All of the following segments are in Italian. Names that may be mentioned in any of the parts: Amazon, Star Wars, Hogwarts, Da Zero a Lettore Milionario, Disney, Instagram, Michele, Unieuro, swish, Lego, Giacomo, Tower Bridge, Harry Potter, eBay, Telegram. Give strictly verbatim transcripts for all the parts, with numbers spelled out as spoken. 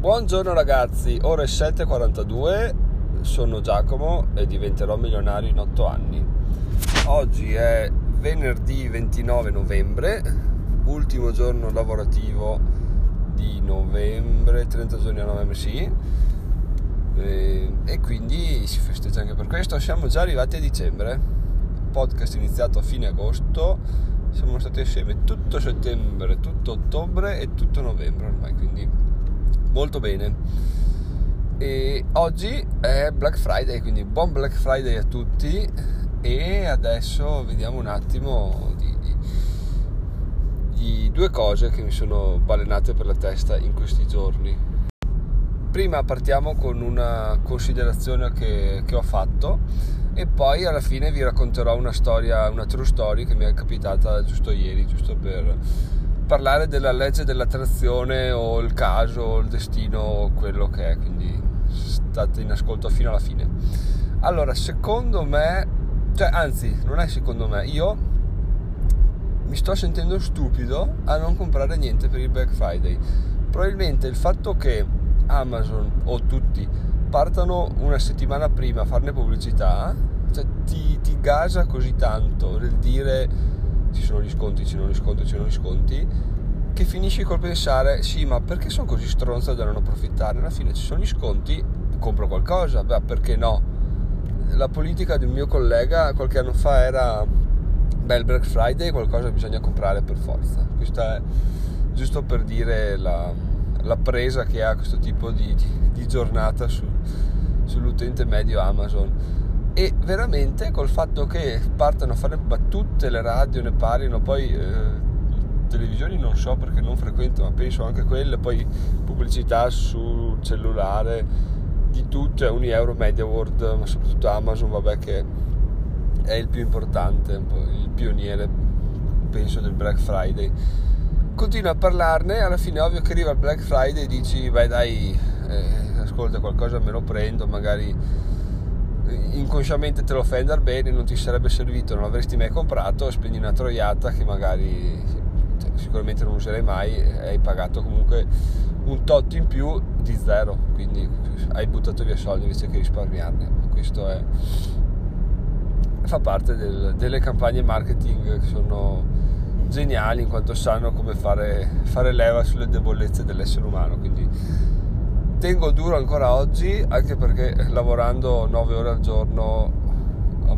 Buongiorno ragazzi, ora è sette e quarantadue, sono Giacomo e diventerò milionario in otto anni. Oggi è venerdì ventinove novembre, ultimo giorno lavorativo di novembre, trenta giorni a novembre, sì, e, e quindi si festeggia anche per questo. Siamo già arrivati a dicembre, podcast iniziato a fine agosto, siamo stati assieme tutto settembre, tutto ottobre e tutto novembre ormai, quindi molto bene. E oggi è Black Friday, quindi buon Black Friday a tutti. E adesso vediamo un attimo di, di, di due cose che mi sono balenate per la testa in questi giorni. Prima partiamo con una considerazione che, che ho fatto e poi alla fine vi racconterò una storia, una true story che mi è capitata giusto ieri, giusto per parlare della legge dell'attrazione o il caso o il destino o quello che è, quindi state in ascolto fino alla fine. Allora, secondo me, cioè, anzi, non è secondo me, io mi sto sentendo stupido a non comprare niente per il Black Friday. Probabilmente il fatto che Amazon o tutti partano una settimana prima a farne pubblicità, cioè ti, ti gasa così tanto nel dire ci sono gli sconti, ci sono gli sconti, ci sono gli sconti, che finisci col pensare sì, ma perché sono così stronza da non approfittare? Alla fine ci sono gli sconti, compro qualcosa, beh, perché no? La politica di un mio collega qualche anno fa era bel Black Friday, qualcosa bisogna comprare per forza. Questa è giusto per dire la, la presa che ha questo tipo di, di, di giornata su, sull'utente medio Amazon. E veramente col fatto che partano a fare, ma tutte le radio ne parlino, poi eh, televisioni non so perché non frequento, ma penso anche quelle, poi pubblicità sul cellulare, di tutto, è Unieuro, Media World, ma soprattutto Amazon, vabbè, che è il più importante, il pioniere penso del Black Friday. Continua a parlarne, alla fine è ovvio che arriva il Black Friday e dici beh dai, eh, ascolta, qualcosa me lo prendo, magari inconsciamente te lo fai andare bene, non ti sarebbe servito, non l'avresti mai comprato, spendi una troiata che magari cioè, sicuramente non userai mai e hai pagato comunque un tot in più di zero, quindi hai buttato via soldi invece che risparmiarne. Questo è, fa parte del, delle campagne marketing che sono geniali in quanto sanno come fare, fare leva sulle debolezze dell'essere umano, quindi tengo duro ancora oggi, anche perché lavorando nove ore al giorno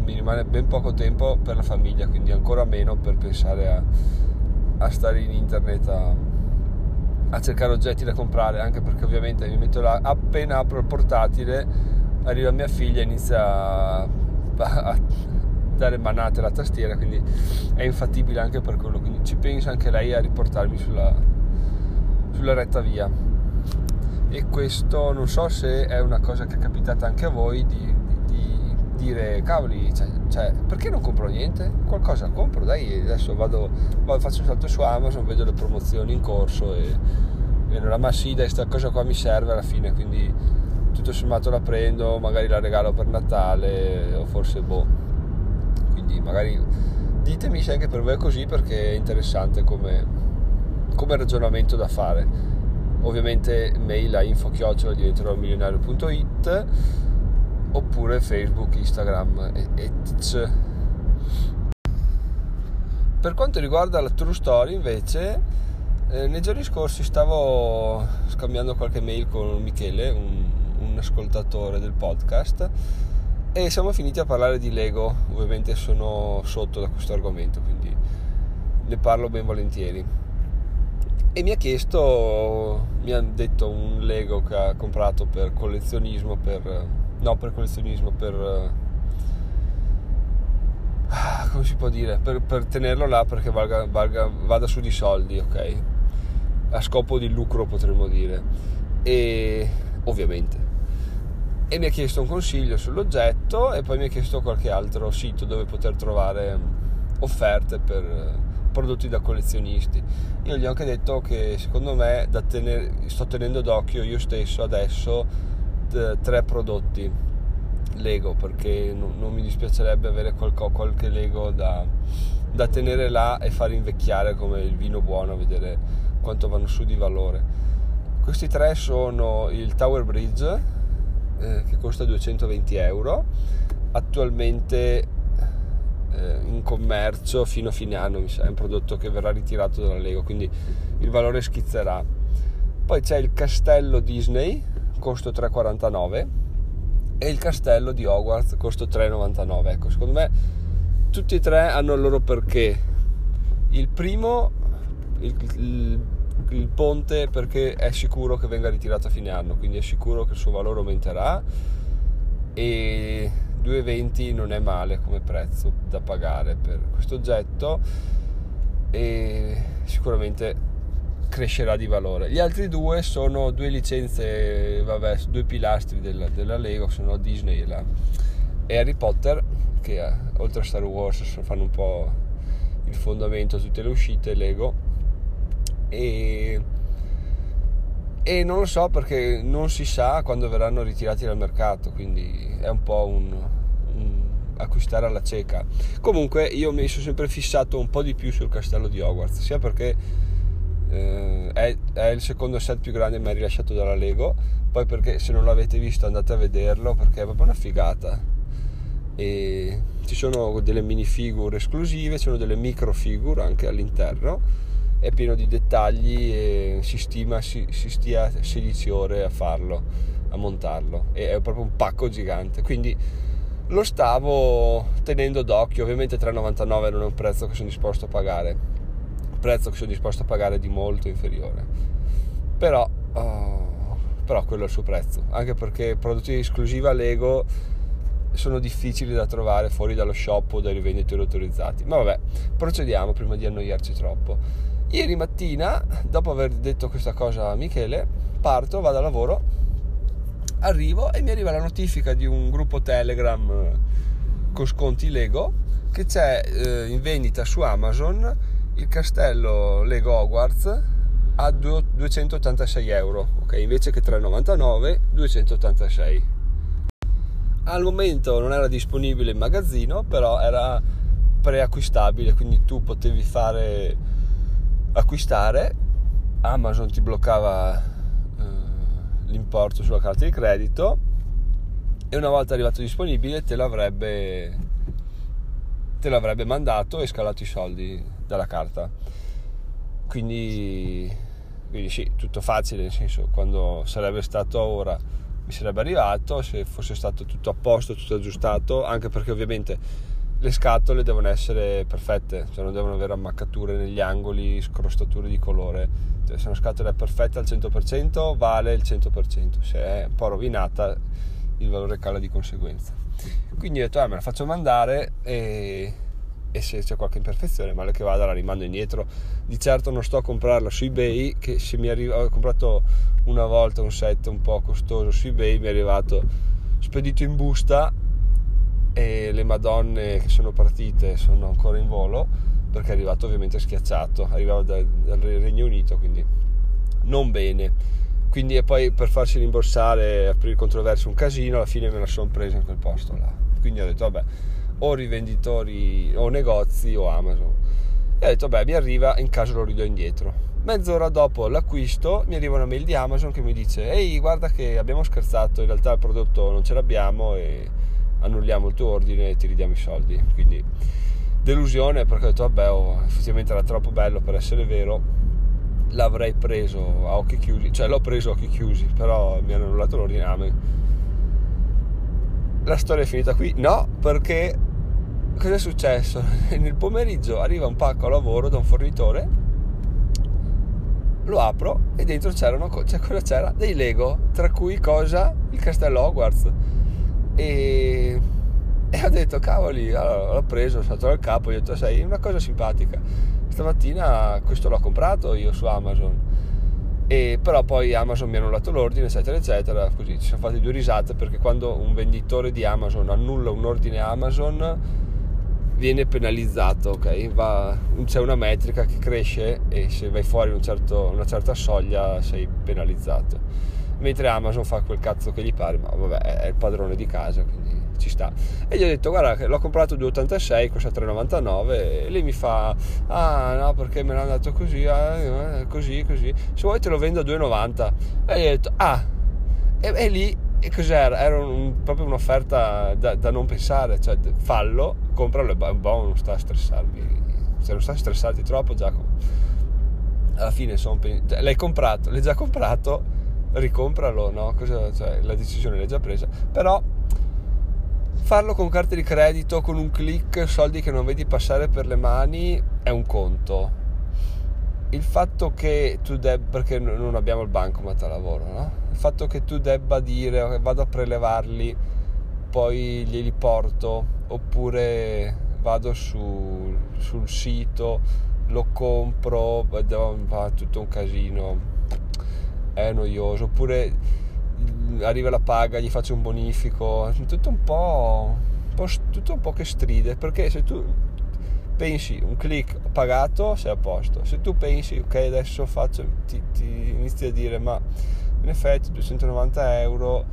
mi rimane ben poco tempo per la famiglia, quindi ancora meno per pensare a, a stare in internet a a cercare oggetti da comprare, anche perché ovviamente mi metto là, appena apro il portatile arriva mia figlia e inizia a, a dare manate alla tastiera, quindi è infattibile anche per quello, quindi ci pensa anche lei a riportarmi sulla, sulla retta via. E questo non so se è una cosa che è capitata anche a voi di, di dire cavoli, cioè, cioè perché non compro niente? Qualcosa compro, dai, adesso vado, vado faccio un salto su Amazon, vedo le promozioni in corso e, e allora ma sì, dai, questa cosa qua mi serve alla fine, quindi tutto sommato la prendo, magari la regalo per Natale o forse boh. Quindi magari ditemi se anche per voi è così, perché è interessante come, come ragionamento da fare. Ovviamente mail a info chiocciola diventerò milionario punto it oppure Facebook, Instagram e, e Twitch. Per quanto riguarda la true story invece, eh, nei giorni scorsi stavo scambiando qualche mail con Michele, un, un ascoltatore del podcast, e siamo finiti a parlare di Lego. Ovviamente sono sotto da questo argomento, quindi ne parlo ben volentieri. E mi ha chiesto, mi ha detto un Lego che ha comprato per collezionismo, per no per collezionismo per ah, come si può dire, per, per tenerlo là perché valga, valga, vada su di soldi, ok, a scopo di lucro potremmo dire, e ovviamente, e mi ha chiesto un consiglio sull'oggetto e poi mi ha chiesto qualche altro sito dove poter trovare offerte per prodotti da collezionisti. Io gli ho anche detto che secondo me da tenere, sto tenendo d'occhio io stesso adesso tre prodotti Lego, perché non, non mi dispiacerebbe avere qualco, qualche Lego da, da tenere là e far invecchiare come il vino buono, a vedere quanto vanno su di valore. Questi tre sono il Tower Bridge, eh, che costa duecentoventi euro, attualmente eh, in commercio fino a fine anno, mi sa, è un prodotto che verrà ritirato dalla Lego, quindi il valore schizzerà. Poi c'è il castello Disney, costo tre e quarantanove, e il castello di Hogwarts, costo tre e novantanove. Ecco, secondo me tutti e tre hanno il loro perché. Il primo, il, il il ponte, perché è sicuro che venga ritirato a fine anno, quindi è sicuro che il suo valore aumenterà, e due e venti non è male come prezzo da pagare per questo oggetto, e sicuramente crescerà di valore. Gli altri due sono due licenze, vabbè, due pilastri della, della Lego, sono Disney e, la, e Harry Potter, che oltre a Star Wars fanno un po' il fondamento a tutte le uscite Lego. E, e non lo so, perché non si sa quando verranno ritirati dal mercato, quindi è un po' un, un acquistare alla cieca. Comunque io mi sono sempre fissato un po' di più sul castello di Hogwarts, sia perché eh, è, è il secondo set più grande mai rilasciato dalla Lego, poi perché, se non l'avete visto, andate a vederlo perché è proprio una figata, e ci sono delle minifigure esclusive, ci sono delle microfigure anche all'interno, è pieno di dettagli e si stima si, si stia sedici ore a farlo, a montarlo, e è proprio un pacco gigante, quindi lo stavo tenendo d'occhio. Ovviamente tre e novantanove non è un prezzo che sono disposto a pagare, il prezzo che sono disposto a pagare è di molto inferiore, però, oh, però quello è il suo prezzo, anche perché prodotti di esclusiva Lego sono difficili da trovare fuori dallo shop o dai rivenditori autorizzati. Ma vabbè, procediamo prima di annoiarci troppo. Ieri mattina, dopo aver detto questa cosa a Michele, parto, vado a lavoro, arrivo e mi arriva la notifica di un gruppo Telegram con sconti Lego che c'è eh, in vendita su Amazon il castello Lego Hogwarts a duecentottantasei euro, ok, invece che tre e novantanove, duecentottantasei. Al momento non era disponibile in magazzino, però era preacquistabile, quindi tu potevi fare acquistare, Amazon ti bloccava eh, l'importo sulla carta di credito, e una volta arrivato disponibile te l'avrebbe te l'avrebbe mandato e scalato i soldi dalla carta. Quindi, quindi sì, tutto facile, nel senso, quando sarebbe stato ora mi sarebbe arrivato, se fosse stato tutto a posto, tutto aggiustato, anche perché ovviamente le scatole devono essere perfette, cioè non devono avere ammaccature negli angoli, scrostature di colore, cioè se una scatola è perfetta al cento per cento vale il cento per cento, se è un po' rovinata il valore cala di conseguenza. Quindi ho detto, ah, me la faccio mandare e, e se c'è qualche imperfezione, male che vada, la rimando indietro. Di certo non sto a comprarla su eBay, che se mi arriva, ho comprato una volta un set un po' costoso su eBay, mi è arrivato spedito in busta e le madonne che sono partite sono ancora in volo, perché è arrivato ovviamente schiacciato, arrivava dal, dal Regno Unito, quindi non bene, quindi, e poi per farsi rimborsare, aprire controverso, un casino. Alla fine me la sono presa in quel posto là, quindi ho detto vabbè, o rivenditori o negozi o Amazon, e ho detto vabbè, mi arriva, in caso lo ridò indietro. Mezz'ora dopo l'acquisto mi arriva una mail di Amazon che mi dice, ehi, guarda che abbiamo scherzato, in realtà il prodotto non ce l'abbiamo e annulliamo il tuo ordine e ti ridiamo i soldi. Quindi delusione, perché ho detto vabbè, oh, effettivamente era troppo bello per essere vero, l'avrei preso a occhi chiusi, cioè l'ho preso a occhi chiusi, però mi hanno annullato l'ordine. Ah, la storia è finita qui? No, perché cosa è successo? Nel pomeriggio arriva un pacco a lavoro da un fornitore, lo apro e dentro c'erano, cioè, cosa c'era? Dei Lego, tra cui cosa? Il castello Hogwarts. E, e ho detto cavoli, allora, l'ho preso, sono stato dal capo, gli ho detto, sai, una cosa simpatica, stamattina questo l'ho comprato io su Amazon, e però poi Amazon mi ha annullato l'ordine, eccetera eccetera. Così ci sono fatti due risate, perché quando un venditore di Amazon annulla un ordine Amazon viene penalizzato, ok, va, c'è una metrica che cresce e se vai fuori un certo, una certa soglia sei penalizzato, mentre Amazon fa quel cazzo che gli pare, ma vabbè, è il padrone di casa, quindi ci sta. E gli ho detto: guarda, l'ho comprato due virgola ottantasei, costa tre virgola novantanove. E lei mi fa: ah no, perché me l'hanno dato così, eh, così, così, se vuoi te lo vendo a due virgola novanta. E gli ho detto: ah. E, e lì, e cos'era? Era un, proprio un'offerta da, da non pensare, cioè fallo, compralo, e boh, non sta a stressarmi, cioè non sta a stressarti troppo, Giacomo. Alla fine sono pen... l'hai comprato, l'hai già comprato, ricompralo, no? Cosa, cioè, la decisione l'hai già presa. Però farlo con carte di credito, con un click, soldi che non vedi passare per le mani, è un conto. Il fatto che tu debba, perché non abbiamo il bancomat al lavoro, no? Il fatto che tu debba dire: okay, vado a prelevarli, poi glieli porto, oppure vado su, sul sito, lo compro, va tutto un casino, è noioso, oppure arriva la paga, gli faccio un bonifico, tutto un po', un po' tutto un po' che stride, perché se tu pensi un click, ho pagato, sei a posto. Se tu pensi: ok, adesso faccio, ti, ti inizi a dire: ma in effetti duecentonovanta euro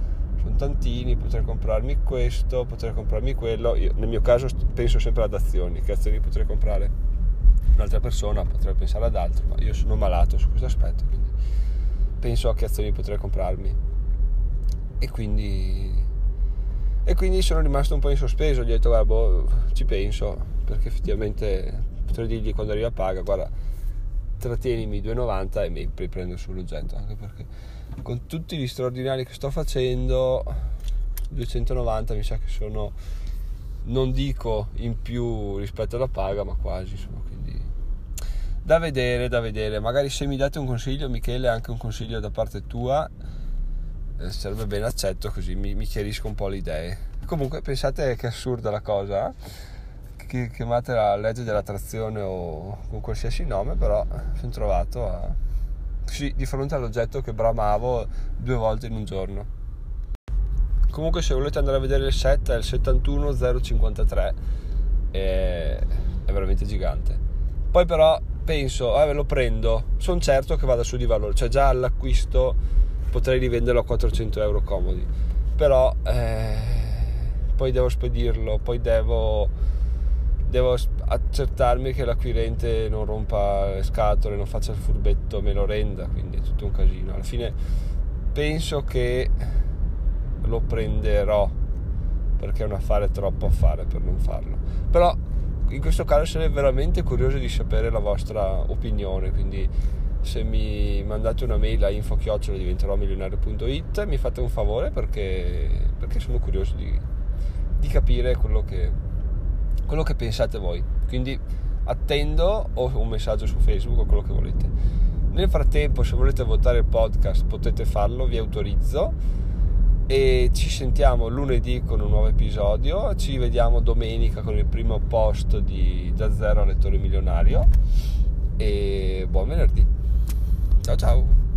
sono tantini, potrei comprarmi questo, potrei comprarmi quello. Io, nel mio caso, penso sempre ad azioni, che azioni potrei comprare, un'altra persona potrei pensare ad altro, ma io sono malato su questo aspetto, quindi penso a che azioni potrei comprarmi. E quindi e quindi sono rimasto un po' in sospeso. Gli ho detto: guarda, boh, ci penso, perché effettivamente potrei dirgli quando arriva paga: guarda, trattienimi due virgola novanta e mi riprendo sull'oggetto, anche perché con tutti gli straordinari che sto facendo, duecentonovanta mi sa che sono, non dico in più rispetto alla paga, ma quasi, insomma. Quindi da vedere, da vedere, magari se mi date un consiglio, Michele, anche un consiglio da parte tua, eh, sarebbe ben accetto, così mi, mi chiarisco un po' le idee. Comunque, pensate che assurda la cosa, eh? Chiamate la legge dell'attrazione o con qualsiasi nome, però sono trovato a... sì, di fronte all'oggetto che bramavo due volte in un giorno. Comunque, se volete andare a vedere il set, è il settantuno zero cinquantatré, è, è veramente gigante. Poi però penso: eh, lo prendo, sono certo che vada su di valore, cioè già all'acquisto potrei rivenderlo a quattrocento euro comodi, però eh, poi devo spedirlo, poi devo, devo accertarmi che l'acquirente non rompa le scatole, non faccia il furbetto, me lo renda, quindi è tutto un casino. Alla fine penso che lo prenderò, perché è un affare troppo affare per non farlo, però in questo caso sarei veramente curioso di sapere la vostra opinione. Quindi se mi mandate una mail a info chiocciola diventerò milionario punto it, mi fate un favore, perché, perché sono curioso di, di capire quello che, quello che pensate voi. Quindi attendo o un messaggio su Facebook o quello che volete. Nel frattempo, se volete votare il podcast, potete farlo, vi autorizzo. E ci sentiamo lunedì con un nuovo episodio, ci vediamo domenica con il primo post di Da Zero a Lettore Milionario, e buon venerdì, ciao ciao.